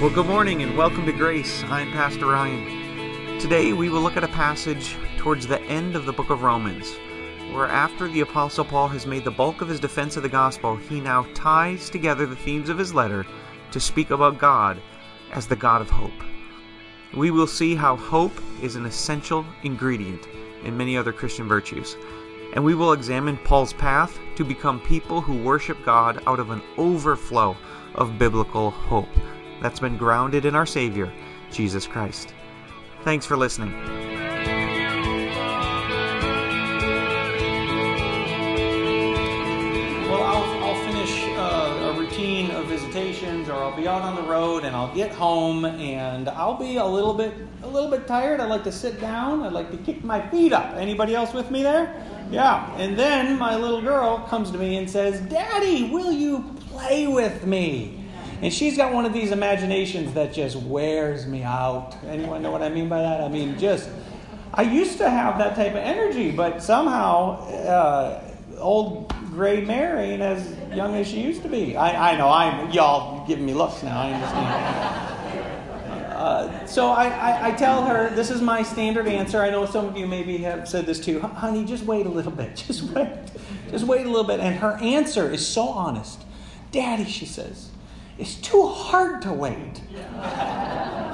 Well, good morning and welcome to Grace. I'm Pastor Ryan. Today we will look at a passage towards the end of the book of Romans, where after the Apostle Paul has made the bulk of his defense of the gospel, he now ties together the themes of his letter to speak about God as the God of hope. We will see how hope is an essential ingredient in many other Christian virtues, and we will examine Paul's path to become people who worship God out of an overflow of biblical hope that's been grounded in our Savior, Jesus Christ. Thanks for listening. Well, I'll finish a routine of visitations, or I'll be out on the road, and I'll get home, and I'll be a little bit tired. I like to sit down. I like to kick my feet up. Anybody else with me there? Yeah. And then my little girl comes to me and says, "Daddy, will you play with me?" And she's got one of these imaginations that just wears me out. Anyone know what I mean by that? I mean, just, I used to have that type of energy, but somehow old gray Mary ain't as young as she used to be. I know, y'all giving me looks now, I understand. So I tell her, this is my standard answer. I know some of you maybe have said this too. Honey, just wait a little bit. Just wait a little bit. And her answer is so honest. "Daddy," she says, "it's too hard to wait.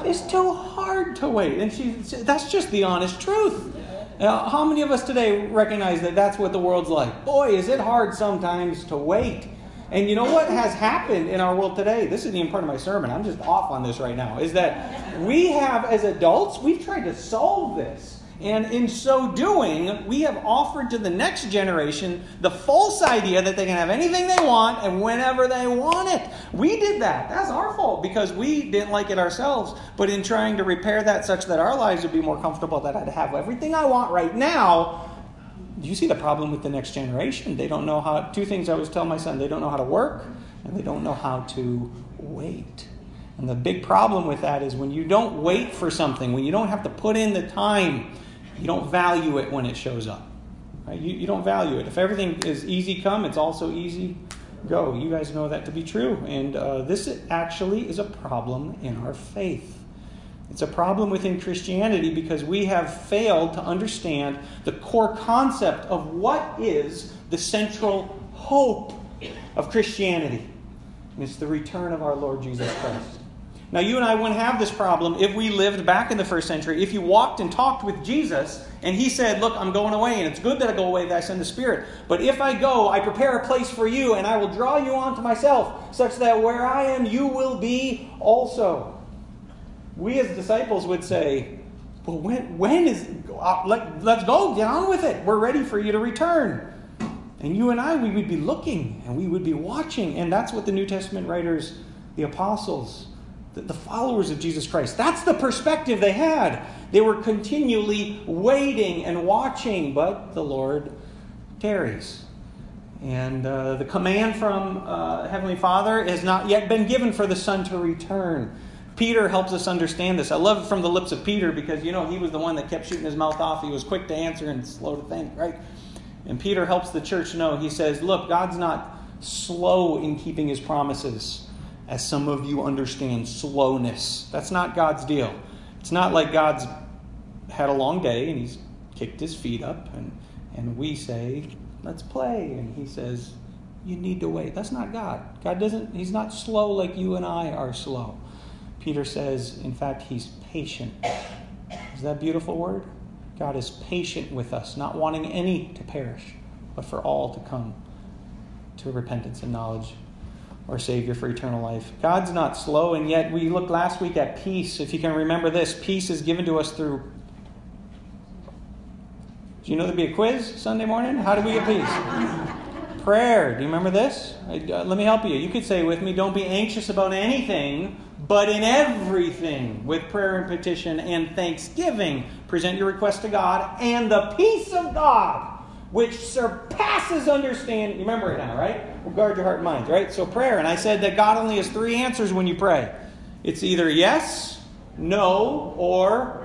It's too hard to wait." And that's just the honest truth. Now, how many of us today recognize that that's what the world's like? Boy, is it hard sometimes to wait. And you know what has happened in our world today? This isn't even part of my sermon. I'm just off on this right now. Is that we have, as adults, we've tried to solve this. And in so doing, we have offered to the next generation the false idea that they can have anything they want and whenever they want it. We did that. That's our fault because we didn't like it ourselves. But in trying to repair that such that our lives would be more comfortable, that I'd have everything I want right now, you see the problem with the next generation. They don't know how. Two things I always tell my son: they don't know how to work, and they don't know how to wait. And the big problem with that is when you don't wait for something, when you don't have to put in the time, you don't value it when it shows up. Right? You don't value it. If everything is easy come, it's also easy go. You guys know that to be true. And this actually is a problem in our faith. It's a problem within Christianity because we have failed to understand the core concept of what is the central hope of Christianity. And it's the return of our Lord Jesus Christ. Now, you and I wouldn't have this problem if we lived back in the first century. If you walked and talked with Jesus and he said, "Look, I'm going away, and it's good that I go away, that I send the Spirit. But if I go, I prepare a place for you, and I will draw you onto myself, such that where I am, you will be also." We as disciples would say, "Well, when is... Let's go, get on with it. We're ready for you to return." And you and I, we would be looking, and we would be watching. And that's what the New Testament writers, the apostles, the followers of Jesus Christ, that's the perspective they had. They were continually waiting and watching, but the Lord tarries. And the command from Heavenly Father has not yet been given for the Son to return. Peter helps us understand this. I love it from the lips of Peter because, you know, he was the one that kept shooting his mouth off. He was quick to answer and slow to think, right? And Peter helps the church know. He says, look, God's not slow in keeping his promises, as some of you understand slowness. That's not God's deal. It's not like God's had a long day and he's kicked his feet up and we say, "Let's play." And he says, "You need to wait." That's not God. God doesn't, he's not slow like you and I are slow. Peter says, in fact, he's patient. Is that a beautiful word? God is patient with us, not wanting any to perish, but for all to come to repentance and knowledge, our Savior for eternal life. God's not slow, and yet we looked last week at peace. If you can remember this, peace is given to us through... Do you know there'd be a quiz Sunday morning? How do we get peace? Prayer. Do you remember this? Let me help you. You could say with me, don't be anxious about anything, but in everything, with prayer and petition and thanksgiving, present your request to God, and the peace of God, which surpasses understanding. You remember it now, right? Well, guard your heart and mind, right? So prayer. And I said that God only has three answers when you pray. It's either yes, no, or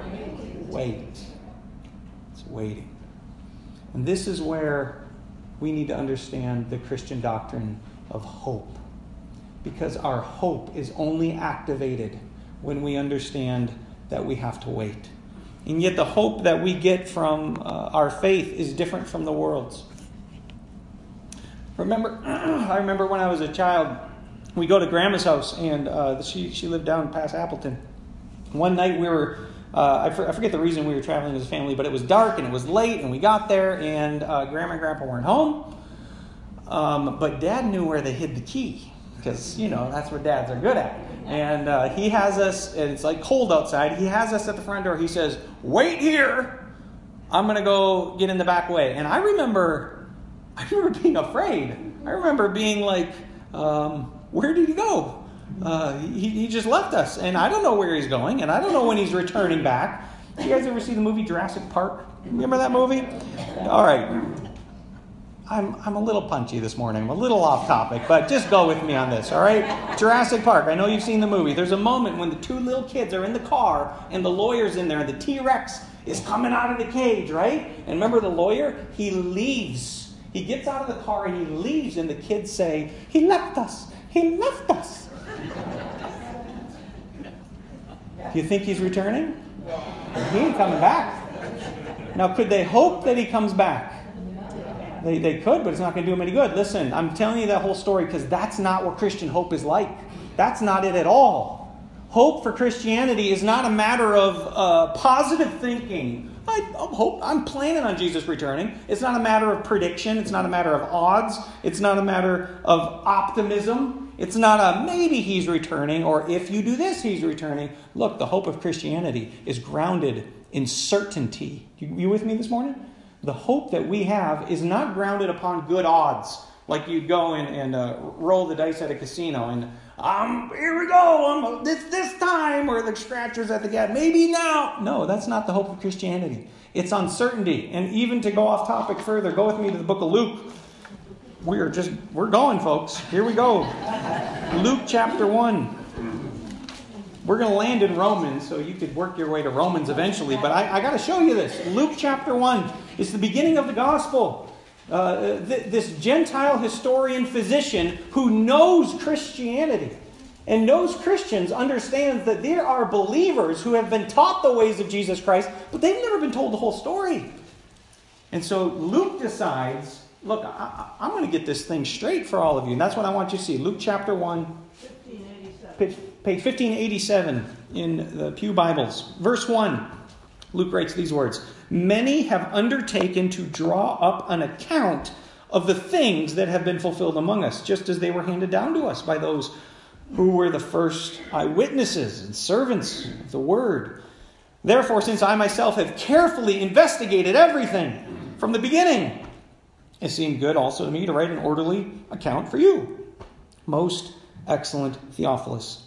wait. It's waiting. And this is where we need to understand the Christian doctrine of hope. Because our hope is only activated when we understand that we have to wait. And yet the hope that we get from our faith is different from the world's. I remember when I was a child, we go to Grandma's house, and she lived down past Appleton. One night we were, I forget the reason we were traveling as a family, but it was dark and it was late, and we got there, and Grandma and Grandpa weren't home. But Dad knew where they hid the key, because, you know, that's what dads are good at. And he has us, and it's like cold outside, he has us at the front door. He says, "Wait here, I'm going to go get in the back way." And I remember being afraid. I remember being like, where did he go? He just left us, and I don't know where he's going, and I don't know when he's returning back. You guys ever see the movie Jurassic Park? Remember that movie? All right. I'm a little punchy this morning. I'm a little off topic, but just go with me on this, all right? Jurassic Park, I know you've seen the movie. There's a moment when the two little kids are in the car, and the lawyer's in there, and the T-Rex is coming out of the cage, right? And remember the lawyer? He leaves. He gets out of the car, and he leaves, and the kids say, "He left us. He left us." Do you think he's returning? He ain't coming back. Now, could they hope that he comes back? They could, but it's not going to do them any good. Listen, I'm telling you that whole story because that's not what Christian hope is like. That's not it at all. Hope for Christianity is not a matter of positive thinking. I'm planning on Jesus returning. It's not a matter of prediction. It's not a matter of odds. It's not a matter of optimism. It's not a maybe he's returning or if you do this, he's returning. Look, the hope of Christianity is grounded in certainty. You with me this morning? The hope that we have is not grounded upon good odds, like you go in and roll the dice at a casino and, here we go, this time, or the scratchers at the gap, maybe now. No, that's not the hope of Christianity. It's uncertainty. And even to go off topic further, go with me to the book of Luke. We're going, folks. Here we go. Luke chapter 1. We're going to land in Romans, so you could work your way to Romans eventually. But I got to show you this. Luke chapter 1. It's the beginning of the gospel. This Gentile historian physician who knows Christianity and knows Christians understands that there are believers who have been taught the ways of Jesus Christ, but they've never been told the whole story. And so Luke decides, look, I'm going to get this thing straight for all of you. And that's what I want you to see. Luke chapter 1, 1587. Page 1587 in the Pew Bibles. Verse 1, Luke writes these words. "Many have undertaken to draw up an account of the things that have been fulfilled among us, just as they were handed down to us by those who were the first eyewitnesses and servants of the word. Therefore, since I myself have carefully investigated everything from the beginning, it seemed good also to me to write an orderly account for you, most excellent Theophilus.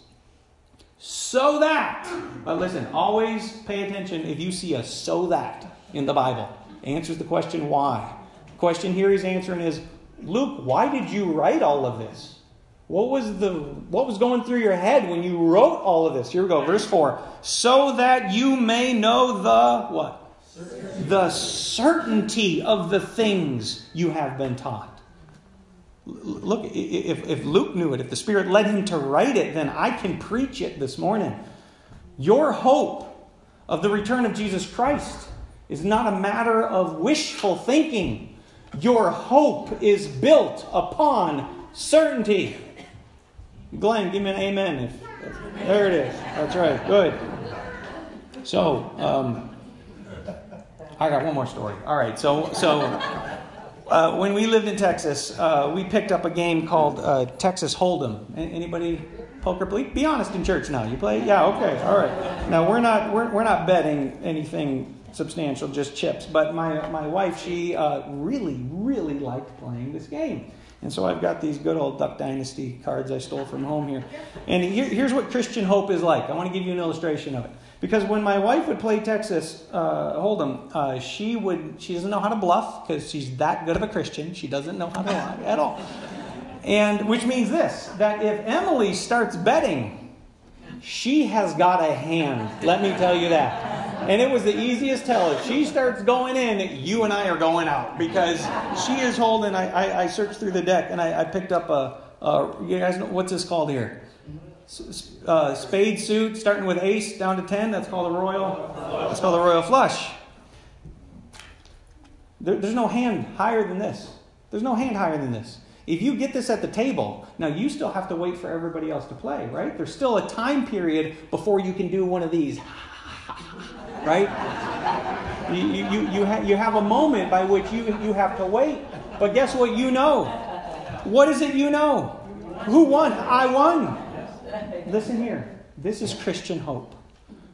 So that," but listen, always pay attention if you see a "so that" in the Bible. It answers the question why. The question here he's answering is, Luke, why did you write all of this? What was going through your head when you wrote all of this? Here we go, verse 4. "So that you may know the," what? "Certainty." "The certainty of the things you have been taught." Look, if Luke knew it, if the Spirit led him to write it, then I can preach it this morning. Your hope of the return of Jesus Christ is not a matter of wishful thinking. Your hope is built upon certainty. Glenn, give me an amen. There it is. That's right. Good. So, I got one more story. All right, when we lived in Texas, we picked up a game called Texas Hold'em. Anybody poker? Be honest in church now. You play? Yeah. Okay. All right. Now we're not betting anything substantial, just chips. But my wife, she really liked playing this game, and so I've got these good old Duck Dynasty cards I stole from home here. And here's what Christian hope is like. I want to give you an illustration of it because when my wife would play Texas Hold'em, she doesn't know how to bluff because she's that good of a Christian. She doesn't know how to lie at all, and which means this: that if Emily starts betting, she has got a hand. Let me tell you that. And it was the easiest tell. If she starts going in, you and I are going out because she is holding. I searched through the deck and I picked up a. You guys know what's this called here? spade suit, starting with ace down to 10. That's called a royal. That's called a royal flush. There's no hand higher than this. There's no hand higher than this. If you get this at the table, now you still have to wait for everybody else to play, right? There's still a time period before you can do one of these, right? You have a moment by which you have to wait. But guess what you know? What is it you know? Who won? I won. Listen here. This is Christian hope.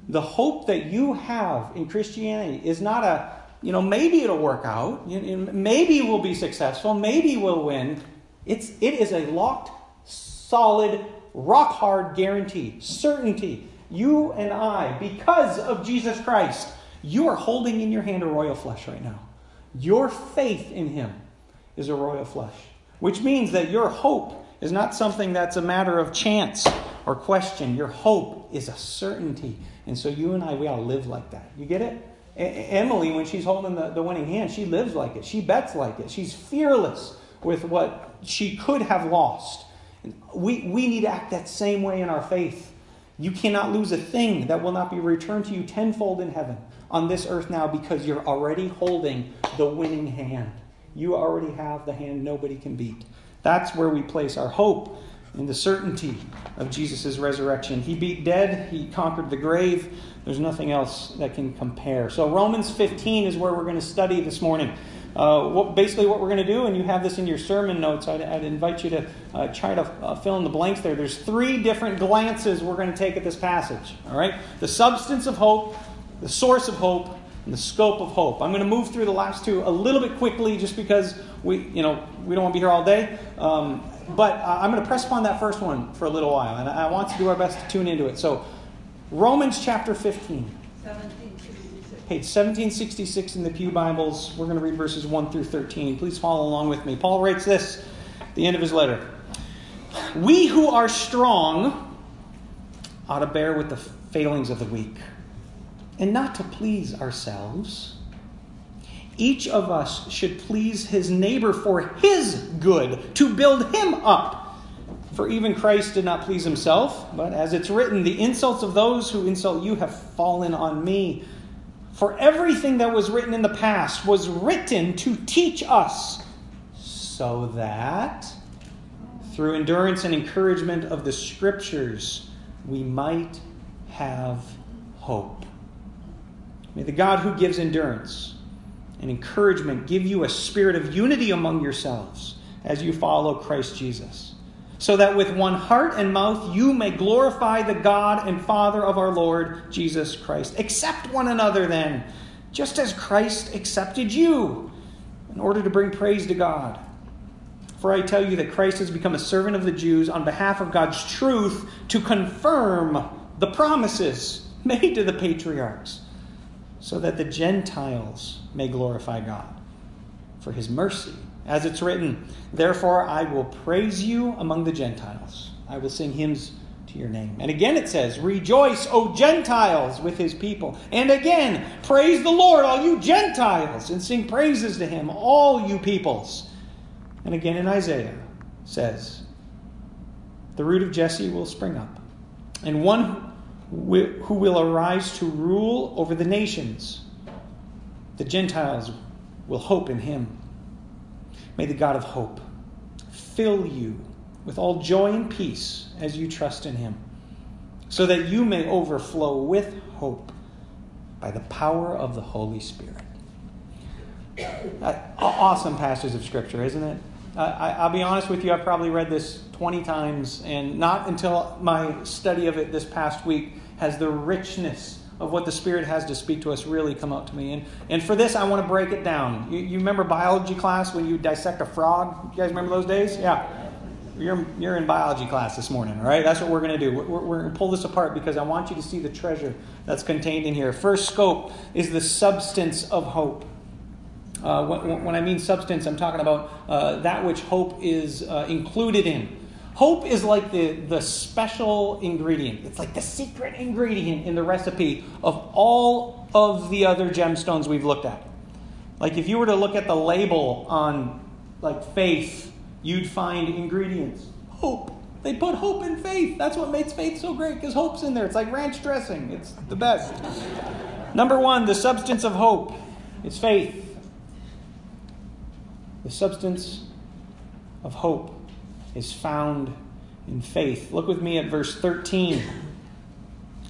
The hope that you have in Christianity is not a, you know, maybe it'll work out. Maybe we'll be successful. Maybe we'll win. It is a locked, solid, rock-hard guarantee, certainty. You and I, because of Jesus Christ, you are holding in your hand a royal flush right now. Your faith in him is a royal flush, which means that your hope is not something that's a matter of chance or question. Your hope is a certainty. And so you and I, we ought to live like that. You get it? Emily, when she's holding the winning hand, she lives like it. She bets like it. She's fearless with what she could have lost. And we need to act that same way in our faith. You cannot lose a thing that will not be returned to you tenfold in heaven on this earth now, because you're already holding the winning hand. You already have the hand nobody can beat. That's where we place our hope, in the certainty of Jesus' resurrection. He beat dead. He conquered the grave. There's nothing else that can compare. So Romans 15 is where we're going to study this morning. What we're going to do, and you have this in your sermon notes, I'd invite you to try to fill in the blanks there. There's three different glances we're going to take at this passage. All right? The substance of hope, the source of hope, and the scope of hope. I'm going to move through the last two a little bit quickly just because we don't want to be here all day. But I'm going to press upon that first one for a little while, and I want to do our best to tune into it. So, Romans chapter 15. 1766. Page 1766 in the Pew Bibles. We're going to read verses 1 through 13. Please follow along with me. Paul writes this at the end of his letter. We who are strong ought to bear with the failings of the weak, and not to please ourselves. Each of us should please his neighbor for his good, to build him up. For even Christ did not please himself, but as it's written, the insults of those who insult you have fallen on me. For everything that was written in the past was written to teach us, so that through endurance and encouragement of the Scriptures, we might have hope. May the God who gives endurance and encouragement give you a spirit of unity among yourselves as you follow Christ Jesus, so that with one heart and mouth you may glorify the God and Father of our Lord Jesus Christ. Accept one another then, just as Christ accepted you, in order to bring praise to God. For I tell you that Christ has become a servant of the Jews on behalf of God's truth, to confirm the promises made to the patriarchs, so that the Gentiles may glorify God for his mercy. As it's written, therefore I will praise you among the Gentiles. I will sing hymns to your name. And again it says, rejoice, O Gentiles, with his people. And again, praise the Lord, all you Gentiles, and sing praises to him, all you peoples. And again in Isaiah says, the root of Jesse will spring up, and one who will arise to rule over the nations. The Gentiles will hope in him. May the God of hope fill you with all joy and peace as you trust in him, so that you may overflow with hope by the power of the Holy Spirit. Awesome passage of Scripture, isn't it? I'll be honest with you, I've probably read this 20 times, and not until my study of it this past week has the richness of what the Spirit has to speak to us really come out to me. And for this, I want to break it down. You remember biology class when you dissect a frog? You guys remember those days? Yeah. You're in biology class this morning, all right? That's what we're going to do. We're going to pull this apart because I want you to see the treasure that's contained in here. First scope is the substance of hope. When I mean substance, I'm talking about that which hope is included in. Hope is like the special ingredient. It's like the secret ingredient in the recipe of all of the other gemstones we've looked at. Like if you were to look at the label on like faith, you'd find ingredients. Hope, They put hope in faith. That's what makes faith so great, because hope's in there. It's like ranch dressing. It's the best. Number one, the substance of hope. It's faith. The substance of hope is found in faith. Look with me at verse 13.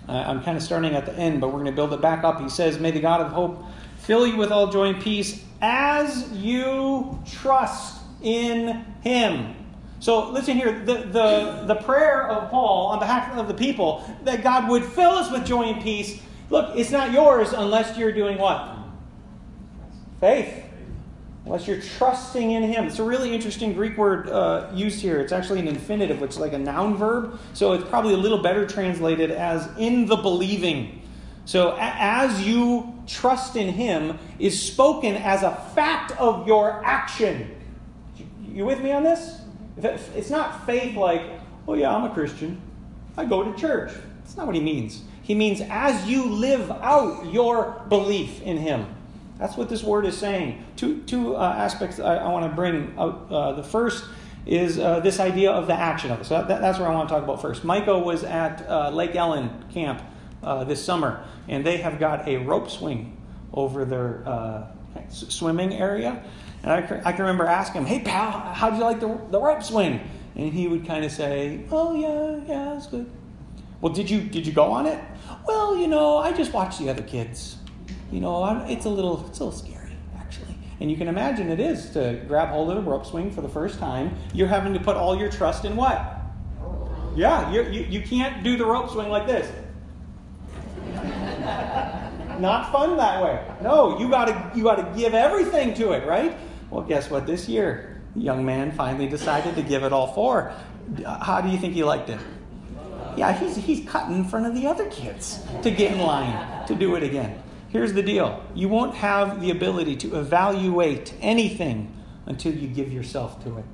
I'm kind of starting at the end, but we're going to build it back up. He says, "May the God of hope fill you with all joy and peace as you trust in him." So listen here, the prayer of Paul on behalf of the people, that God would fill us with joy and peace. Look, it's not yours unless you're doing what? Faith. Unless you're trusting in him. It's a really interesting Greek word used here. It's actually an infinitive, which is like a noun verb. So it's probably a little better translated as in the believing. So as you trust in him is spoken as a fact of your action. You with me on this? It's not faith like, oh yeah, I'm a Christian, I go to church. That's not what he means. He means as you live out your belief in him. That's what this word is saying. Two aspects I want to bring out. The first is this idea of the action of it. So that's what I want to talk about first. Micah was at Lake Ellen camp this summer, and they have got a rope swing over their swimming area. And I can remember asking him, "Hey, pal, how'd you like the rope swing?" And he would kind of say, "Oh, yeah, it's good." "Well, did you go on it?" "Well, I just watched the other kids. It's a little scary, actually." And you can imagine it is to grab hold of a rope swing for the first time. You're having to put all your trust in what? Yeah, you can't do the rope swing like this. Not fun that way. No, you gotta give everything to it, right? Well, guess what? This year, the young man finally decided to give it all four. How do you think he liked it? Yeah, he's cutting in front of the other kids to get in line to do it again. Here's the deal. You won't have the ability to evaluate anything until you give yourself to it.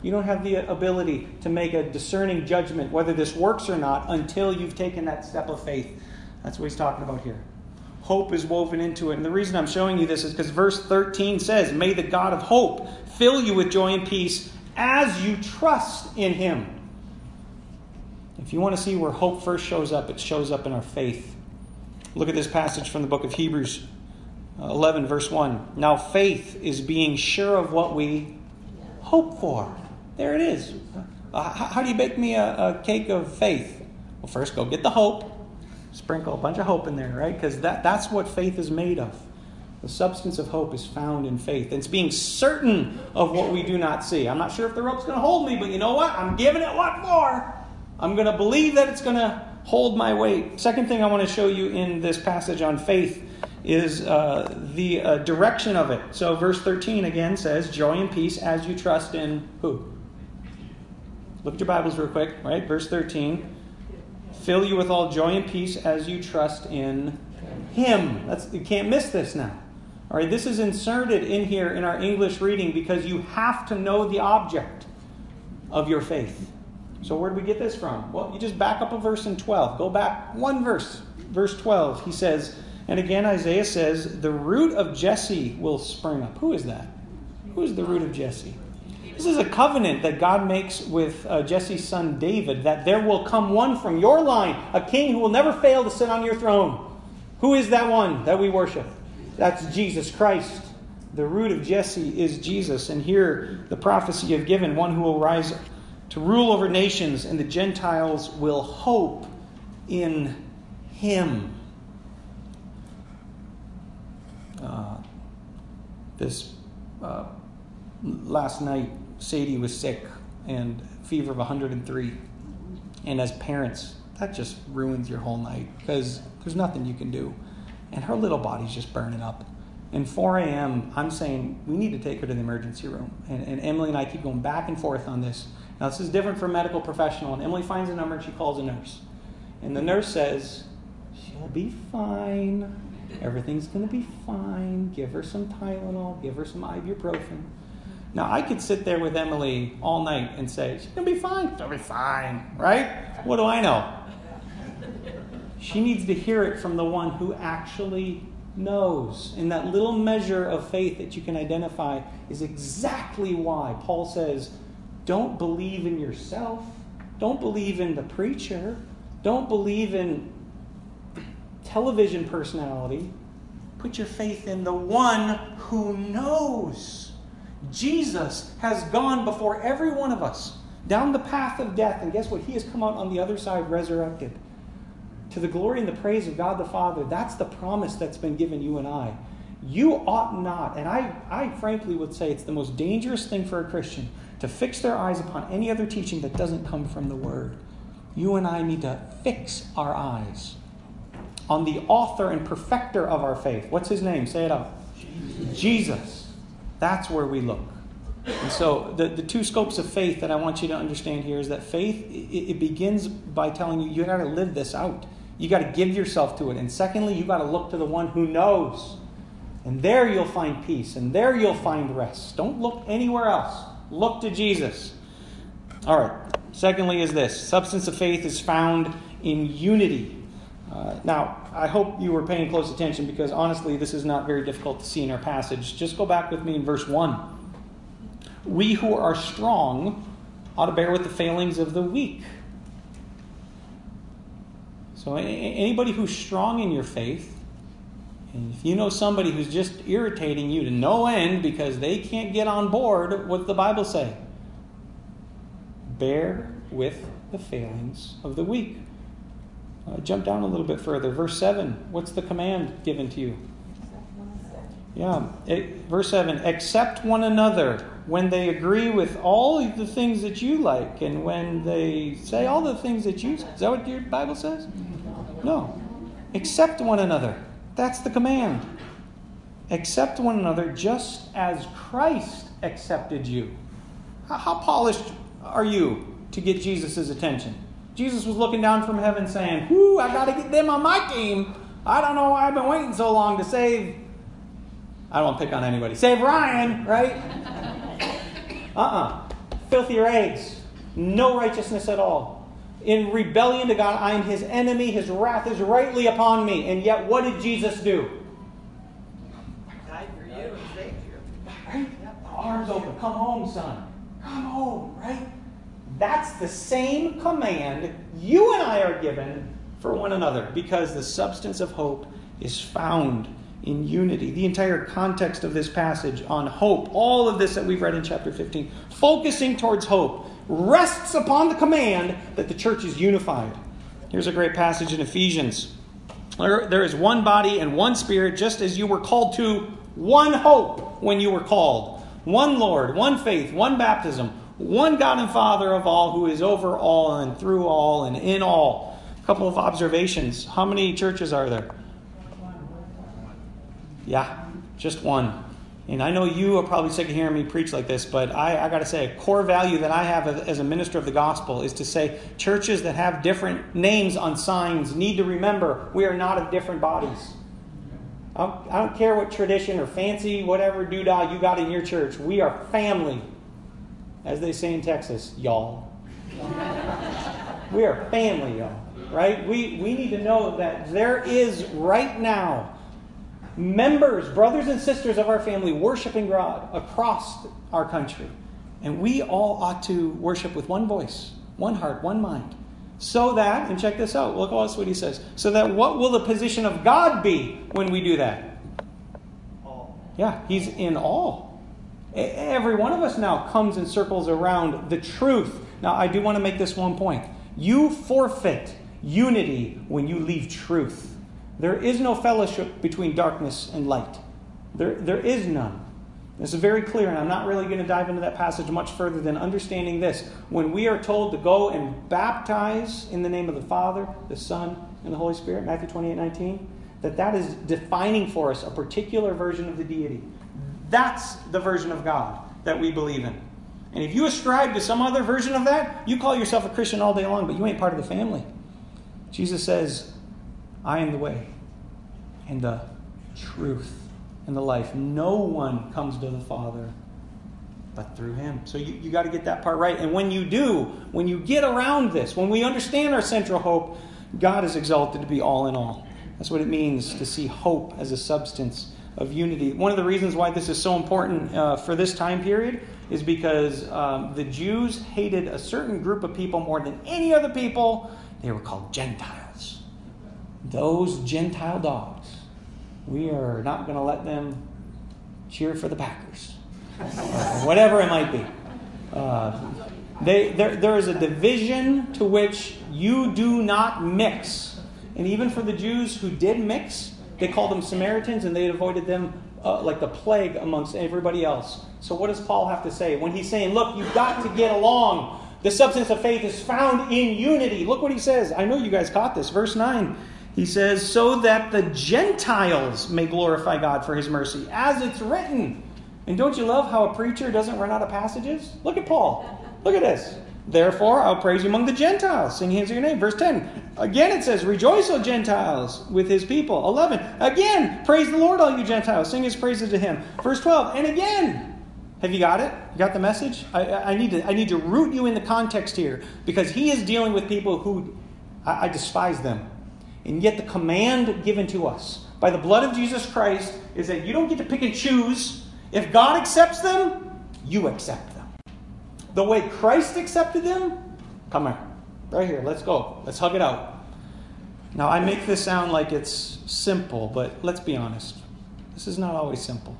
You don't have the ability to make a discerning judgment whether this works or not until you've taken that step of faith. That's what he's talking about here. Hope is woven into it. And the reason I'm showing you this is because verse 13 says, "May the God of hope fill you with joy and peace as you trust in him." If you want to see where hope first shows up, it shows up in our faith. Look at this passage from the book of Hebrews 11, verse 1. "Now faith is being sure of what we hope for." There it is. How do you bake me a cake of faith? Well, first go get the hope. Sprinkle a bunch of hope in there, right? Because that's what faith is made of. The substance of hope is found in faith. It's being certain of what we do not see. I'm not sure if the rope's going to hold me, but you know what? I'm giving it what for. I'm going to believe that it's going to hold my weight. Second thing I want to show you in this passage on faith is the direction of it. So verse 13 again says, "Joy and peace as you trust in" who? Look at your Bibles real quick, right? Verse 13. "Fill you with all joy and peace as you trust in him." You can't miss this now. All right, this is inserted in here in our English reading because you have to know the object of your faith. So where do we get this from? Well, you just back up a verse in 12. Go back one verse. Verse 12, he says, and again Isaiah says, "The root of Jesse will spring up." Who is that? Who is the root of Jesse? This is a covenant that God makes with Jesse's son David, that there will come one from your line, a king who will never fail to sit on your throne. Who is that one that we worship? That's Jesus Christ. The root of Jesse is Jesus. And here the prophecy you've given, one who will rise to rule over nations, and the Gentiles will hope in him. Last night, Sadie was sick and fever of 103. And as parents, that just ruins your whole night because there's nothing you can do. And her little body's just burning up. And 4 a.m., I'm saying, we need to take her to the emergency room. And Emily and I keep going back and forth on this. Now, this is different for a medical professional. And Emily finds a number and she calls a nurse. And the nurse says, "She'll be fine. Everything's going to be fine. Give her some Tylenol. Give her some ibuprofen." Now, I could sit there with Emily all night and say, "She's going to be fine. She'll be fine," right? What do I know? She needs to hear it from the one who actually knows. And that little measure of faith that you can identify is exactly why Paul says, don't believe in yourself. Don't believe in the preacher. Don't believe in television personality. Put your faith in the one who knows. Jesus has gone before every one of us down the path of death. And guess what? He has come out on the other side resurrected to the glory and the praise of God the Father. That's the promise that's been given you and I. You ought not, and I frankly would say it's the most dangerous thing for a Christian to fix their eyes upon any other teaching that doesn't come from the Word. You and I need to fix our eyes on the author and perfecter of our faith. What's his name? Say it out. Jesus. That's where we look. And so the two scopes of faith that I want you to understand here is that faith, it begins by telling you got to live this out. You got to give yourself to it. And secondly, you got to look to the one who knows. And there you'll find peace. And there you'll find rest. Don't look anywhere else. Look to Jesus. All right. Secondly is this. Substance of faith is found in unity. Now, I hope you were paying close attention because honestly, this is not very difficult to see in our passage. Just go back with me in verse 1. We who are strong ought to bear with the failings of the weak. So anybody who's strong in your faith, and if you know somebody who's just irritating you to no end because they can't get on board, what's the Bible say? Bear with the failings of the weak. Jump down a little bit further. Verse 7, what's the command given to you? Verse 7, accept one another when they agree with all the things that you like and when they say all the things that you... Is that what your Bible says? No. Accept one another. That's the command. Accept one another just as Christ accepted you. How polished are you to get Jesus' attention? Jesus was looking down from heaven saying, whoo, I got to get them on my team. I don't know why I've been waiting so long to save... I don't pick on anybody. Save Ryan, right? Filthier eggs. No righteousness at all. In rebellion to God, I am his enemy. His wrath is rightly upon me. And yet, what did Jesus do? Died for you and saved you. Right? Arms open. Come home, son. Come home, right? That's the same command you and I are given for one another. Because the substance of hope is found in unity. The entire context of this passage on hope, all of this that we've read in chapter 15, focusing towards hope, rests upon the command that the church is unified. Here's a great passage in Ephesians. There is one body and one spirit, just as you were called to one hope when you were called. One Lord, one faith, one baptism, one God and Father of all, who is over all and through all and in all. A couple of observations. How many churches are there? Yeah, just one. And I know you are probably sick of hearing me preach like this, but I got to say, a core value that I have as a minister of the gospel is to say churches that have different names on signs need to remember we are not of different bodies. I don't care what tradition or fancy, whatever doodah you got in your church. We are family. As they say in Texas, y'all. We are family, y'all. Right? We need to know that there is right now members, brothers and sisters of our family worshiping God across our country. And we all ought to worship with one voice, one heart, one mind. So that, and check this out, look at what he says. So that what will the position of God be when we do that? All. Yeah, he's in all. Every one of us now comes in circles around the truth. Now, I do want to make this one point. You forfeit unity when you leave truth. There is no fellowship between darkness and light. There is none. This is very clear, and I'm not really going to dive into that passage much further than understanding this. When we are told to go and baptize in the name of the Father, the Son, and the Holy Spirit, Matthew 28:19, that is defining for us a particular version of the deity. That's the version of God that we believe in. And if you ascribe to some other version of that, you call yourself a Christian all day long, but you ain't part of the family. Jesus says, I am the way and the truth and the life. No one comes to the Father but through him. So you got to get that part right. And when you do, when you get around this, when we understand our central hope, God is exalted to be all in all. That's what it means to see hope as a substance of unity. One of the reasons why this is so important for this time period is because the Jews hated a certain group of people more than any other people. They were called Gentiles. Those Gentile dogs. We are not going to let them cheer for the Packers. Or whatever it might be. There is a division to which you do not mix. And even for the Jews who did mix, they called them Samaritans, and they avoided them like the plague amongst everybody else. So what does Paul have to say? When he's saying, look, you've got to get along. The substance of faith is found in unity. Look what he says. I know you guys caught this. Verse 9, he says, so that the Gentiles may glorify God for his mercy, as it's written. And don't you love how a preacher doesn't run out of passages? Look at Paul. Look at this. Therefore, I'll praise you among the Gentiles. Sing hymns of your name. Verse 10. Again, it says, rejoice, O Gentiles, with his people. 11. Again, praise the Lord, all you Gentiles. Sing his praises to him. Verse 12. And again. Have you got it? You got the message? I need to root you in the context here, because he is dealing with people who I despise them. And yet the command given to us by the blood of Jesus Christ is that you don't get to pick and choose. If God accepts them, you accept them. The way Christ accepted them, come on, right here, let's go. Let's hug it out. Now, I make this sound like it's simple, but let's be honest. This is not always simple.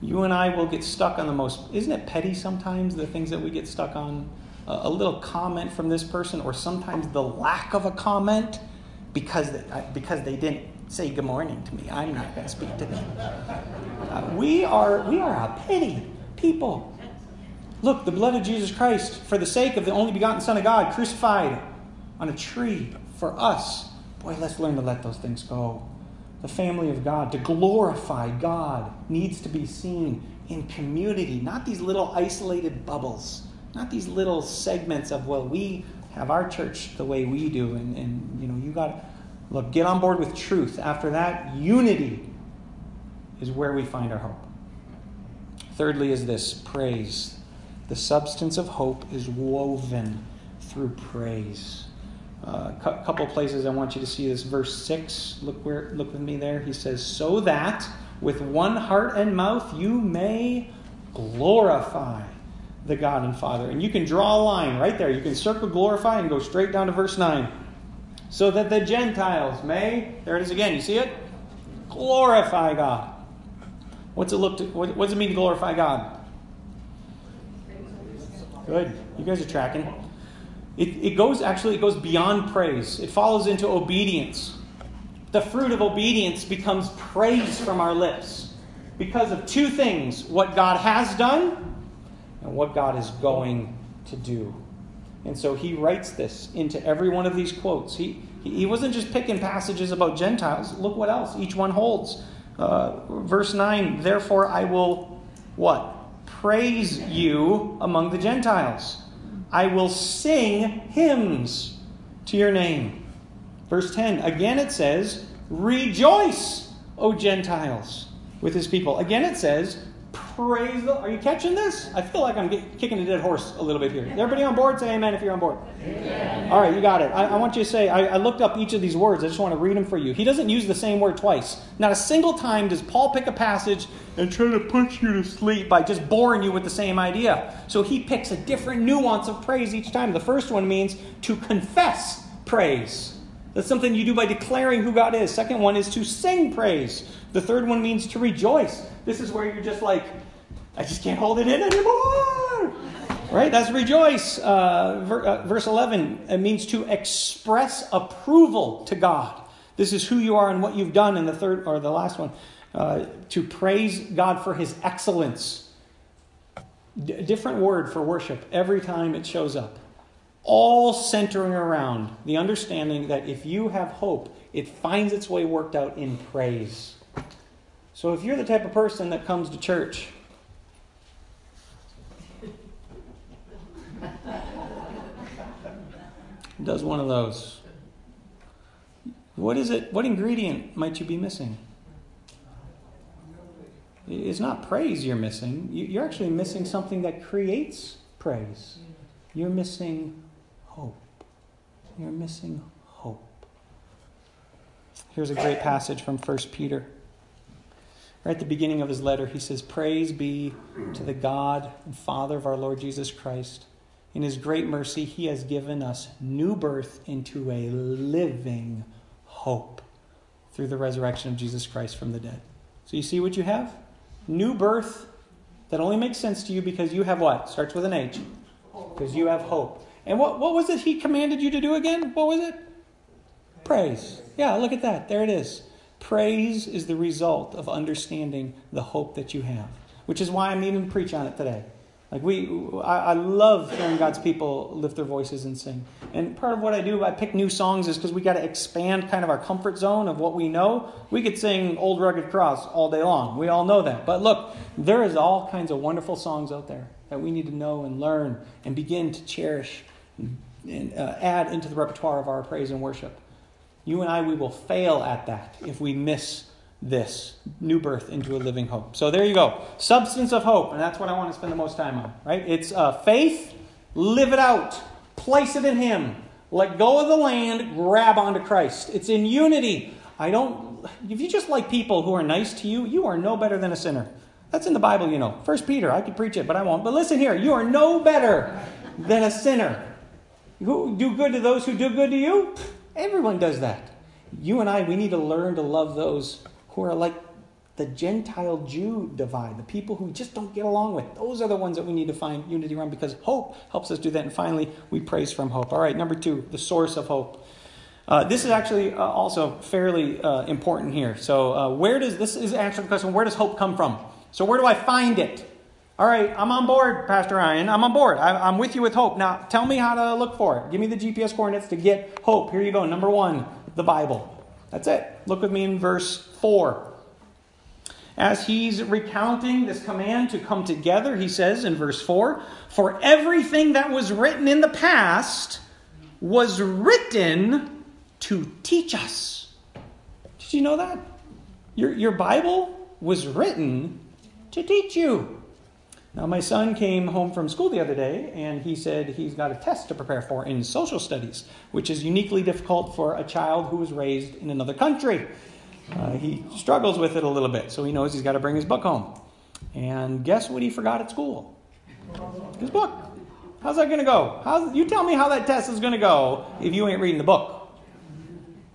You and I will get stuck on the most, isn't it petty sometimes, the things that we get stuck on? A little comment from this person, or sometimes the lack of a comment because they didn't say good morning to me. I'm not going to speak to them. We are a petty people. Look, the blood of Jesus Christ, for the sake of the only begotten Son of God, crucified on a tree for us. Boy, let's learn to let those things go. The family of God, to glorify God, needs to be seen in community, not these little isolated bubbles, not these little segments of, well, we have our church the way we do, and you know, you got to look, get on board with truth. After that, unity is where we find our hope. Thirdly is this, praise. The substance of hope is woven through praise. A couple places I want you to see this. Verse 6, look with me there. He says, so that with one heart and mouth you may glorify the God and Father. And you can draw a line right there. You can circle glorify and go straight down to verse 9. So that the Gentiles may, there it is again, you see it? Glorify God. What does it mean to glorify God? Good. You guys are tracking. It goes beyond praise. It follows into obedience. The fruit of obedience becomes praise from our lips because of two things: what God has done and what God is going to do. And so he writes this into every one of these quotes. He wasn't just picking passages about Gentiles. Look what else each one holds. Verse 9, therefore I will what? Praise you among the Gentiles. I will sing hymns to your name. Verse 10, again it says, rejoice, O Gentiles, with his people. Again it says, praise the Lord. Are you catching this? I feel like I'm kicking a dead horse a little bit here. Everybody on board? Say amen if you're on board. Amen. All right, you got it. I want you to say, I looked up each of these words. I just want to read them for you. He doesn't use the same word twice. Not a single time does Paul pick a passage and try to put you to sleep by just boring you with the same idea. So he picks a different nuance of praise each time. The first one means to confess praise. That's something you do by declaring who God is. Second one is to sing praise. The third one means to rejoice. This is where you're just like, I just can't hold it in anymore. Right? That's rejoice. Verse 11, it means to express approval to God. This is who you are and what you've done. And the third or the last one, to praise God for his excellence. Different word for worship every time it shows up. All centering around the understanding that if you have hope, it finds its way worked out in praise. So if you're the type of person that comes to church does one of those. What is it? What ingredient might you be missing? It's not praise you're missing. You're actually missing something that creates praise. You're missing hope. You're missing hope. Here's a great passage from First Peter. Right at the beginning of his letter, he says, "Praise be to the God and Father of our Lord Jesus Christ. In his great mercy, he has given us new birth into a living hope through the resurrection of Jesus Christ from the dead." So you see what you have? New birth that only makes sense to you because you have what? Starts with an H. Because you have hope. And what was it he commanded you to do again? What was it? Praise. Yeah, look at that. There it is. Praise is the result of understanding the hope that you have, which is why I'm even preaching on it today. Like I love hearing God's people lift their voices and sing. And part of what I do, I pick new songs, is because we got to expand kind of our comfort zone of what we know. We could sing Old Rugged Cross all day long. We all know that. But look, there is all kinds of wonderful songs out there that we need to know and learn and begin to cherish and add into the repertoire of our praise and worship. You and I, we will fail at that if we miss this new birth into a living hope. So there you go. Substance of hope. And that's what I want to spend the most time on, right? It's faith. Live it out. Place it in him. Let go of the land. Grab onto Christ. It's in unity. If you just like people who are nice to you, you are no better than a sinner. That's in the Bible, you know. First Peter. I could preach it, but I won't. But listen here. You are no better than a sinner. Who do good to those who do good to you? Everyone does that. You and I, we need to learn to love those who are like the Gentile-Jew divide, the people who just don't get along with. Those are the ones that we need to find unity around, because hope helps us do that. And finally, we praise from hope. All right, number two, the source of hope. This is actually also fairly important here. So this is answering the question, where does hope come from? So where do I find it? All right, I'm on board, Pastor Ryan. I'm on board. I'm with you with hope. Now, tell me how to look for it. Give me the GPS coordinates to get hope. Here you go. Number one, the Bible. That's it. Look with me in verse 4. As he's recounting this command to come together, he says in verse 4, "For everything that was written in the past was written to teach us." Did you know that? Your Bible was written to teach you. Now, my son came home from school the other day, and he said he's got a test to prepare for in social studies, which is uniquely difficult for a child who was raised in another country. He struggles with it a little bit, so he knows he's got to bring his book home. And guess what he forgot at school? His book. How's that going to go? You tell me how that test is going to go if you ain't reading the book.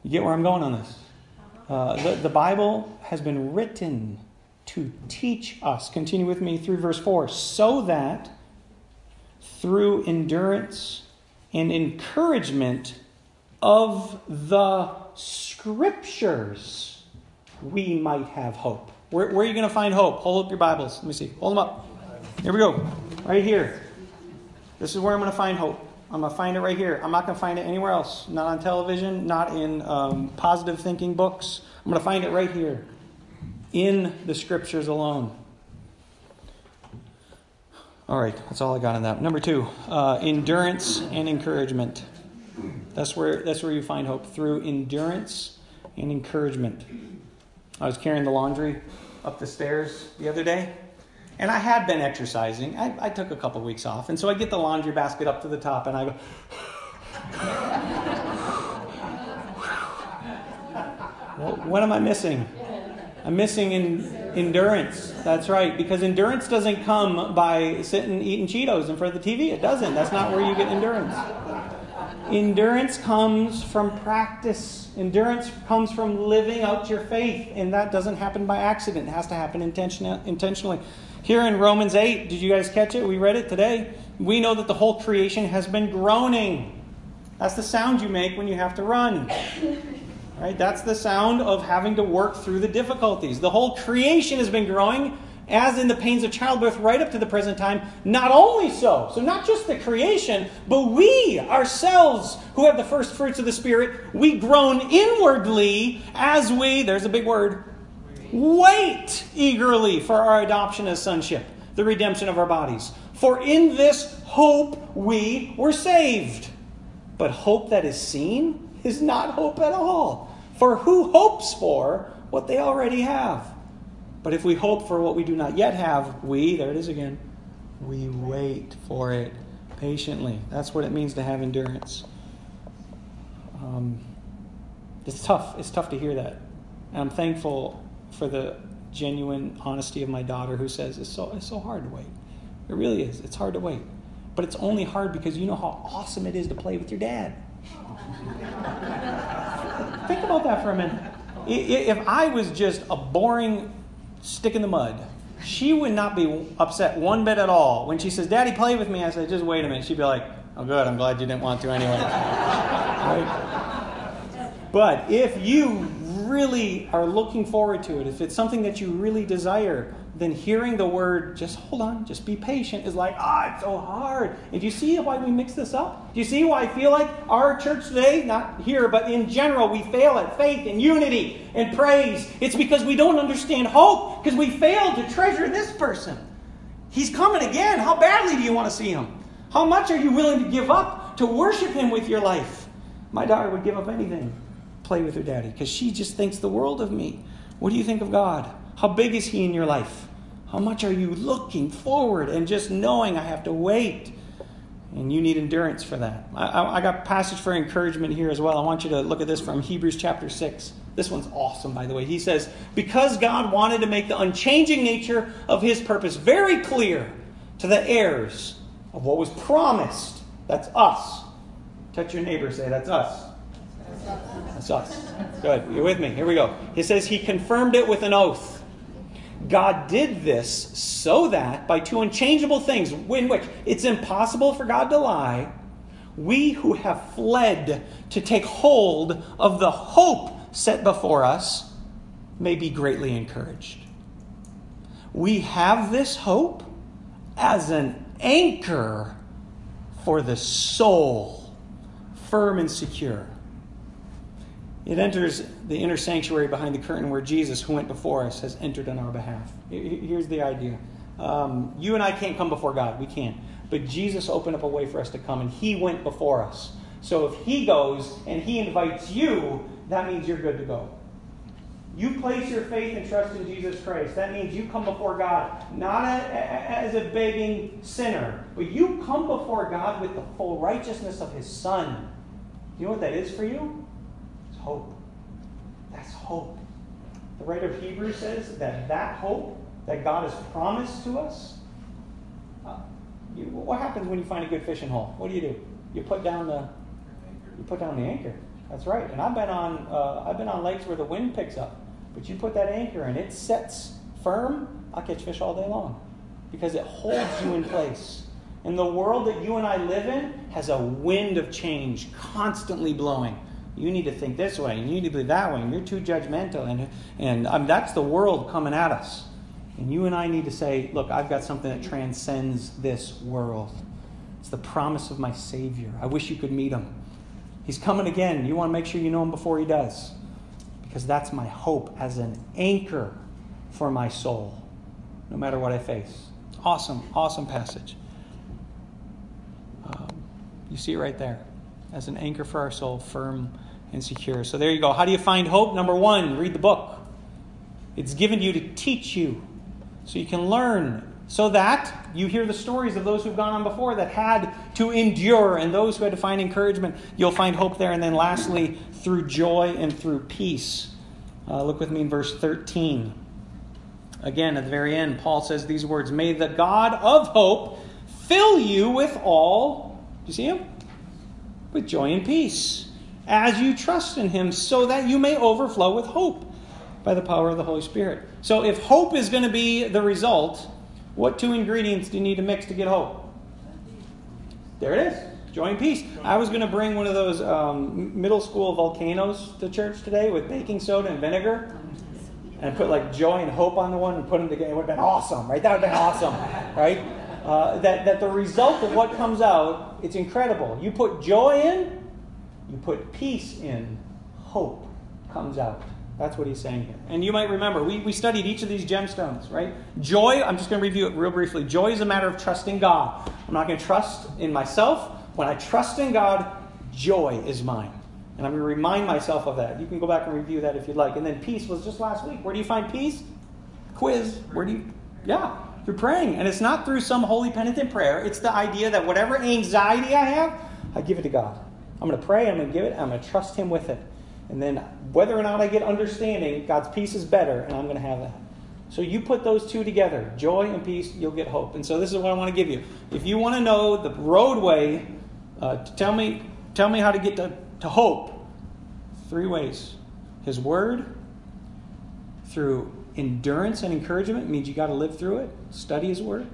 You get where I'm going on this? The Bible has been written to teach us. Continue with me through verse 4. "So that through endurance and encouragement of the Scriptures we might have hope." Where are you going to find hope? Hold up your Bibles. Let me see. Hold them up. Here we go. Right here. This is where I'm going to find hope. I'm going to find it right here. I'm not going to find it anywhere else. Not on television. Not in positive thinking books. I'm going to find it right here. In the Scriptures alone. All right, that's all I got on that. Number two, endurance and encouragement. That's where you find hope, through endurance and encouragement. I was carrying the laundry up the stairs the other day, and I had been exercising. I took a couple weeks off, and so I get the laundry basket up to the top, and I go, what am I missing? I'm missing endurance. That's right, because endurance doesn't come by sitting eating Cheetos in front of the TV. It doesn't. That's not where you get endurance. Endurance comes from practice. Endurance comes from living out your faith, and that doesn't happen by accident. It has to happen intentionally. Here in Romans 8, did you guys catch it? We read it today. We know that the whole creation has been groaning. That's the sound you make when you have to run. Right? That's the sound of having to work through the difficulties. The whole creation has been growing, as in the pains of childbirth, right up to the present time. Not only so, not just the creation, but we ourselves who have the first fruits of the Spirit, we groan inwardly as we, there's a big word, wait eagerly for our adoption as sonship, the redemption of our bodies. For in this hope we were saved. But hope that is seen is not hope at all. For who hopes for what they already have? But if we hope for what we do not yet have, we wait for it patiently. That's what it means to have endurance. It's tough. It's tough to hear that. And I'm thankful for the genuine honesty of my daughter, who says, it's so hard to wait. It really is. It's hard to wait. But it's only hard because you know how awesome it is to play with your dad. Think about that for a minute. If I was just a boring stick in the mud, she would not be upset one bit at all. When she says, Daddy, play with me, I said, just wait a minute. She'd be like, oh, good, I'm glad you didn't want to anyway. Right? But if you really are looking forward to it, if it's something that you really desire, then hearing the word, just hold on, just be patient, is like, it's so hard. And do you see why we mix this up? Do you see why I feel like our church today, not here, but in general, we fail at faith and unity and praise? It's because we don't understand hope, because we fail to treasure this person. He's coming again. How badly do you want to see him? How much are you willing to give up to worship him with your life? My daughter would give up anything to play with her daddy, because she just thinks the world of me. What do you think of God? How big is he in your life? How much are you looking forward and just knowing I have to wait? And you need endurance for that. I got a passage for encouragement here as well. I want you to look at this from Hebrews chapter 6. This one's awesome, by the way. He says, because God wanted to make the unchanging nature of his purpose very clear to the heirs of what was promised. That's us. Touch your neighbor, say, that's us. That's us. Good. You're with me. Here we go. He says he confirmed it with an oath. God did this so that by two unchangeable things, in which it's impossible for God to lie, we who have fled to take hold of the hope set before us may be greatly encouraged. We have this hope as an anchor for the soul, firm and secure. It enters the inner sanctuary behind the curtain where Jesus, who went before us, has entered on our behalf. Here's the idea. You and I can't come before God. We can't. But Jesus opened up a way for us to come, and he went before us. So if he goes and he invites you, that means you're good to go. You place your faith and trust in Jesus Christ. That means you come before God, not as a begging sinner, but you come before God with the full righteousness of his Son. You know what that is for you? Hope. That's hope. The writer of Hebrews says that hope that God has promised to us, what happens when you find a good fishing hole? What do? You put down the anchor. That's right. And I've been on lakes where the wind picks up, but you put that anchor and it sets firm. I'll catch fish all day long because it holds you in place. And the world that you and I live in has a wind of change constantly blowing. You need to think this way, and you need to believe that way, and you're too judgmental, and that's the world coming at us. And you and I need to say, look, I've got something that transcends this world. It's the promise of my Savior. I wish you could meet him. He's coming again. You want to make sure you know him before he does, because that's my hope as an anchor for my soul, no matter what I face. Awesome, awesome passage. You see it right there. As an anchor for our soul, firm and secure. So there you go. How do you find hope? Number one, read the book. It's given you to teach you so you can learn, so that you hear the stories of those who've gone on before that had to endure and those who had to find encouragement. You'll find hope there. And then lastly, through joy and through peace. Look with me in verse 13. Again, at the very end, Paul says these words, may the God of hope fill you with all, do you see him? With joy and peace, as you trust in him, so that you may overflow with hope by the power of the Holy Spirit. So if hope is going to be the result, what two ingredients do you need to mix to get hope? There it is, joy and peace. I was going to bring one of those middle school volcanoes to church today with baking soda and vinegar, and put like joy and hope on the one and put them together. It would have been awesome, right? That would have been awesome, right? That the result of what comes out, it's incredible. You put joy in, you put peace in, hope comes out. That's what he's saying here. And you might remember, we studied each of these gemstones, right? Joy, I'm just going to review it real briefly. Joy is a matter of trusting God. I'm not going to trust in myself. When I trust in God, joy is mine. And I'm going to remind myself of that. You can go back and review that if you'd like. And then peace was just last week. Where do you find peace? Quiz. Yeah. Through praying. And it's not through some holy penitent prayer. It's the idea that whatever anxiety I have, I give it to God. I'm going to pray. I'm going to give it. I'm going to trust him with it. And then whether or not I get understanding, God's peace is better. And I'm going to have that. So you put those two together, joy and peace, you'll get hope. And so this is what I want to give you. If you want to know the roadway, tell me how to get to hope. 3 ways. His word, through endurance and encouragement, means you got to live through it, study his word.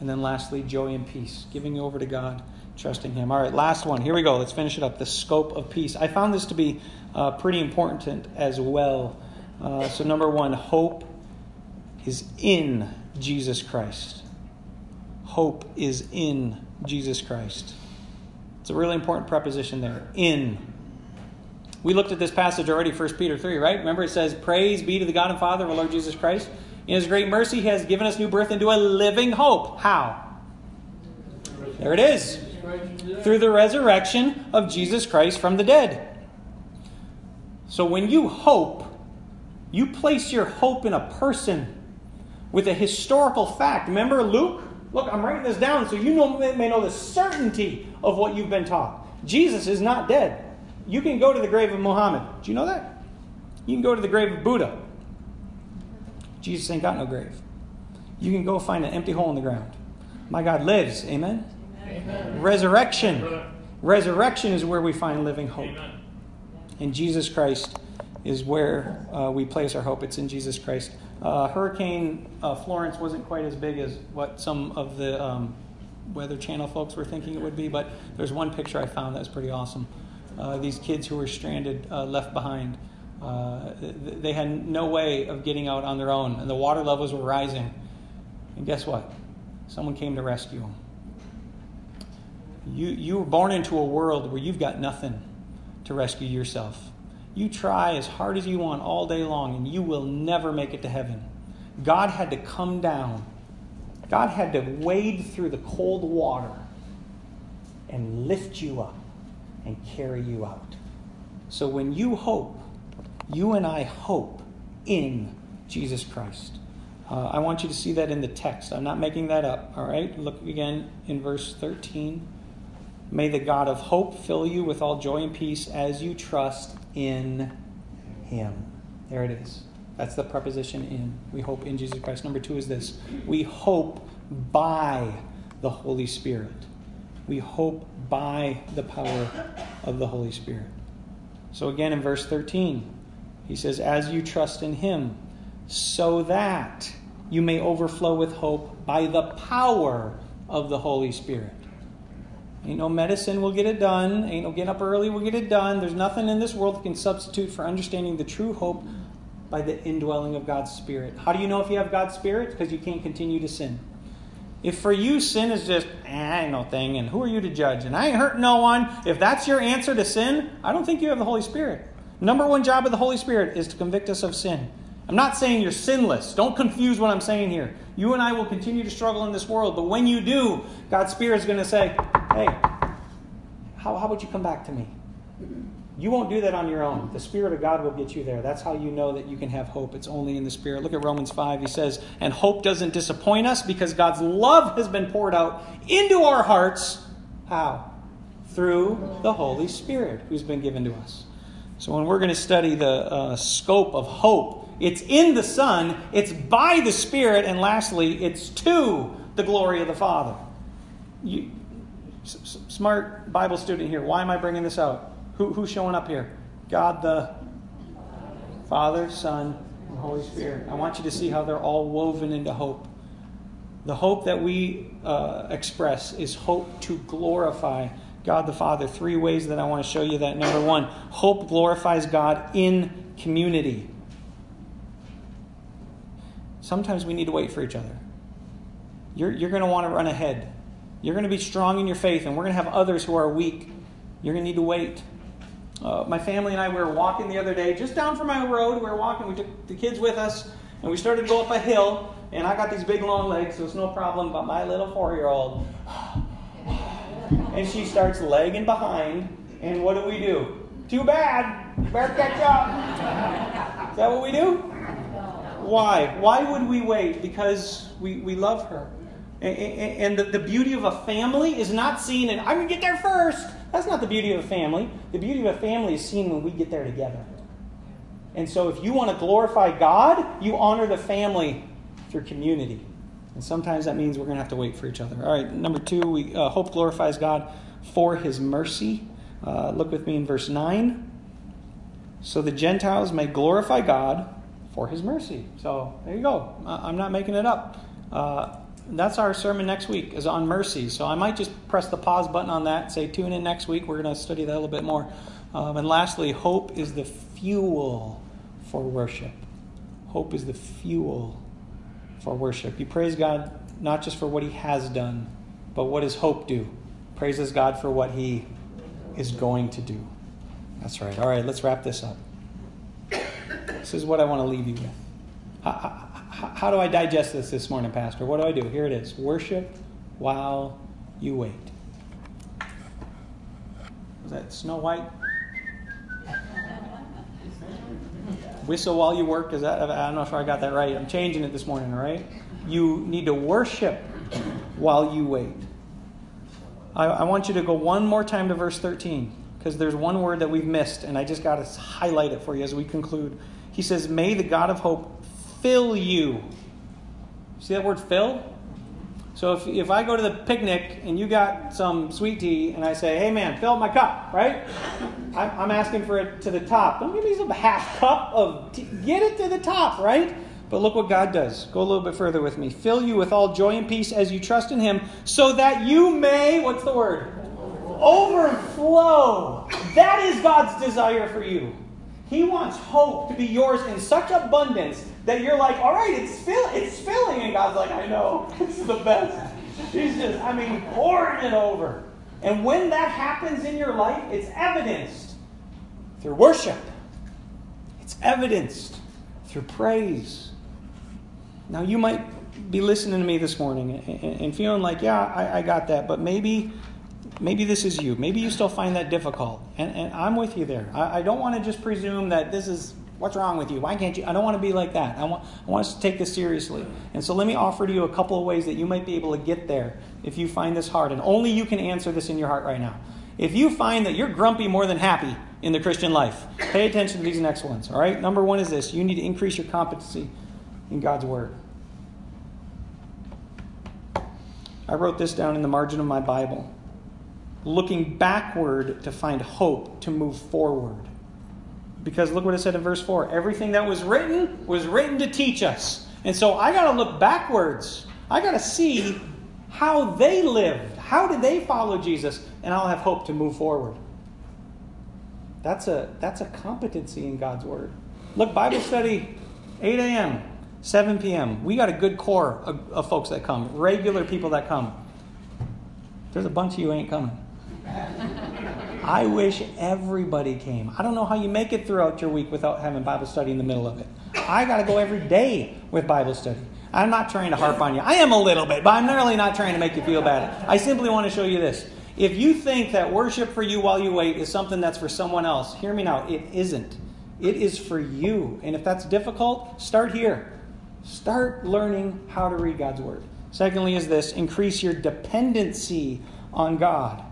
And then lastly, joy and peace, giving over to God, trusting him. All right, last one. Here we go. Let's finish it up. The scope of peace. I found this to be pretty important as well. So number 1, hope is in Jesus Christ. Hope is in Jesus Christ. It's a really important preposition there, in. We looked at this passage already, 1 Peter 3, right? Remember it says, praise be to the God and Father of our Lord Jesus Christ. In his great mercy, he has given us new birth into a living hope. How? There it is. Through the resurrection of Jesus Christ from the dead. So when you hope, you place your hope in a person with a historical fact. Remember Luke? Look, I'm writing this down so you may know the certainty of what you've been taught. Jesus is not dead. You can go to the grave of Muhammad. Do you know that? You can go to the grave of Buddha. Jesus ain't got no grave. You can go find an empty hole in the ground. My God lives. Amen? Amen. Resurrection. Resurrection is where we find living hope. Amen. And Jesus Christ is where we place our hope. It's in Jesus Christ. Hurricane Florence wasn't quite as big as what some of the Weather Channel folks were thinking it would be, but there's one picture I found that was pretty awesome. These kids who were stranded, left behind, they had no way of getting out on their own, and the water levels were rising. And guess what? Someone came to rescue them. You were born into a world where you've got nothing to rescue yourself. You try as hard as you want all day long, and you will never make it to heaven. God had to come down. God had to wade through the cold water and lift you up and carry you out. So when you hope, you and I hope in Jesus Christ. I want you to see that in the text. I'm not making that up, all right? Look again in verse 13. May the God of hope fill you with all joy and peace as you trust in him. There it is. That's the preposition in. We hope in Jesus Christ. Number 2 is this. We hope by the Holy Spirit. We hope by the power of the Holy Spirit. So again in verse 13, he says, as you trust in him, so that you may overflow with hope by the power of the Holy Spirit. Ain't no medicine will get it done. Ain't no getting up early will get it done. There's nothing in this world that can substitute for understanding the true hope by the indwelling of God's Spirit. How do you know if you have God's Spirit? Because you can't continue to sin. If for you sin is just, I ain't no thing, and who are you to judge, and I ain't hurt no one, if that's your answer to sin, I don't think you have the Holy Spirit. Number 1 job of the Holy Spirit is to convict us of sin. I'm not saying you're sinless. Don't confuse what I'm saying here. You and I will continue to struggle in this world, but when you do, God's Spirit is going to say, hey, how would you come back to me? You won't do that on your own. The Spirit of God will get you there. That's how you know that you can have hope. It's only in the Spirit. Look at Romans 5. He says, and hope doesn't disappoint us because God's love has been poured out into our hearts. How? Through the Holy Spirit who's been given to us. So when we're going to study the scope of hope, it's in the Son, it's by the Spirit, and lastly, it's to the glory of the Father. You, smart Bible student here, why am I bringing this out? Who's showing up here? God the Father, Son, and Holy Spirit. I want you to see how they're all woven into hope. The hope that we express is hope to glorify God the Father. 3 ways that I want to show you that. Number 1, hope glorifies God in community. Sometimes we need to wait for each other. You're going to want to run ahead. You're going to be strong in your faith, and we're going to have others who are weak. You're going to need to wait. My family and I, we were walking the other day, just down from my road. We were walking. We took the kids with us, and we started to go up a hill. And I got these big, long legs, so it's no problem. But my little 4-year-old, and she starts lagging behind. And what do we do? Too bad. You better catch up. Is that what we do? Why? Why would we wait? Because we love her. And the beauty of a family is not seen in, I'm going to get there first. That's not the beauty of a family. The beauty of a family is seen when we get there together. And so if you want to glorify God, you honor the family through community. And sometimes that means we're going to have to wait for each other. All right, number two, we hope glorifies God for his mercy. Look with me in verse 9. So the Gentiles may glorify God for his mercy. So there you go. I'm not making it up. That's our sermon next week, is on mercy. So I might just press the pause button on that and say tune in next week. We're going to study that a little bit more. And lastly, hope is the fuel for worship. Hope is the fuel for worship. You praise God not just for what he has done, but what does hope do? Praises God for what he is going to do. That's right. All right, let's wrap this up. This is what I want to leave you with. How do I digest this morning, Pastor? What do I do? Here it is. Worship while you wait. Was that Snow White? Whistle while you work. Is that? I'm not sure I got that right. I'm changing it this morning, all right? You need to worship while you wait. I want you to go one more time to verse 13, because there's one word that we've missed, and I just got to highlight it for you as we conclude. He says, may the God of hope fill you. See that word fill? So if I go to the picnic and you got some sweet tea and I say, hey man, fill my cup, right? I'm asking for it to the top. Don't give me some half cup of tea. Get it to the top, right? But look what God does. Go a little bit further with me. Fill you with all joy and peace as you trust in him, so that you may, what's the word? Overflow. That is God's desire for you. He wants hope to be yours in such abundance that you're like, all right, it's filling. And God's like, I know, this is the best. He's just, I mean, pouring it over. And when that happens in your life, it's evidenced through worship. It's evidenced through praise. Now, you might be listening to me this morning and feeling like, yeah, I got that. But maybe this is you. Maybe you still find that difficult. And I'm with you there. I don't want to just presume that this is what's wrong with you. Why can't you? I don't want to be like that. I want us to take this seriously. And so let me offer to you a couple of ways that you might be able to get there if you find this hard. And only you can answer this in your heart right now. If you find that you're grumpy more than happy in the Christian life, pay attention to these next ones. All right? Number one is this. You need to increase your competency in God's word. I wrote this down in the margin of my Bible. Looking backward to find hope to move forward. Because look what it said in verse 4. Everything that was written to teach us. And so I got to look backwards. I got to see how they lived. How did they follow Jesus? And I'll have hope to move forward. That's a competency in God's word. Look, Bible study, 8 a.m., 7 p.m. We got a good core of folks that come, regular people that come. There's a bunch of you ain't coming. I wish everybody came. I don't know how you make it throughout your week without having Bible study in the middle of it. I got to go every day with Bible study. I'm not trying to harp on you. I am a little bit, but I'm really not trying to make you feel bad. I simply want to show you this. If you think that worship for you while you wait is something that's for someone else, hear me now. It isn't. It is for you. And if that's difficult, start here. Start learning how to read God's word. Secondly is this. Increase your dependency on God.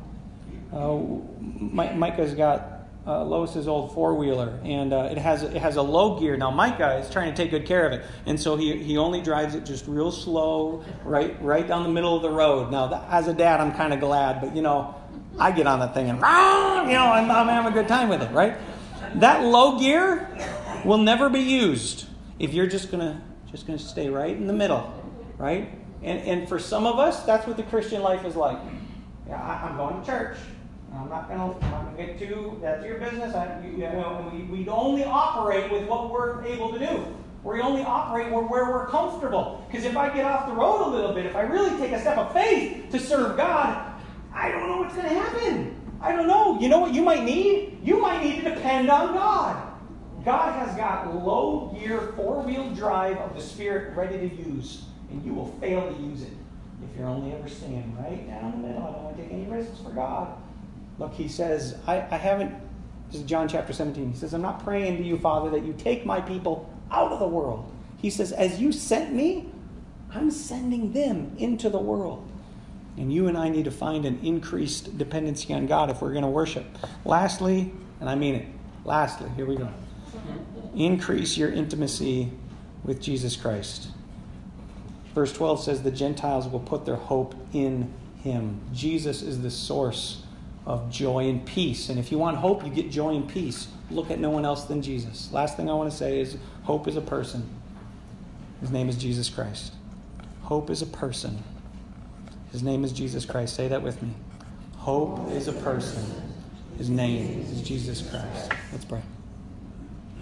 Micah's got Lois's old four-wheeler, and it has a low gear. Now, Micah is trying to take good care of it, and so he only drives it just real slow, right down the middle of the road. Now, as a dad, I'm kind of glad, but, you know, I get on that thing and, I'm having a good time with it, right? That low gear will never be used if you're just gonna stay right in the middle, right? And for some of us, that's what the Christian life is like. Yeah, I'm going to church. I'm not going to get too, that's your business. We only operate with what we're able to do. We only operate where we're comfortable. Because if I get off the road a little bit, if I really take a step of faith to serve God, I don't know what's going to happen. I don't know. You know what you might need? You might need to depend on God. God has got low-gear, four-wheel drive of the Spirit ready to use. And you will fail to use it if you're only ever staying right down in the middle. I don't want to take any risks for God. Look, he says, I haven't, this is John chapter 17. He says, I'm not praying to you, Father, that you take my people out of the world. He says, as you sent me, I'm sending them into the world. And you and I need to find an increased dependency on God if we're going to worship. Lastly, and I mean it, lastly, here we go. increase your intimacy with Jesus Christ. Verse 12 says the Gentiles will put their hope in him. Jesus is the source of joy and peace. And if you want hope, you get joy and peace. Look at no one else than Jesus. Last thing I want to say is hope is a person. His name is Jesus Christ. Hope is a person. His name is Jesus Christ. Say that with me. Hope is a person. His name is Jesus Christ. Let's pray.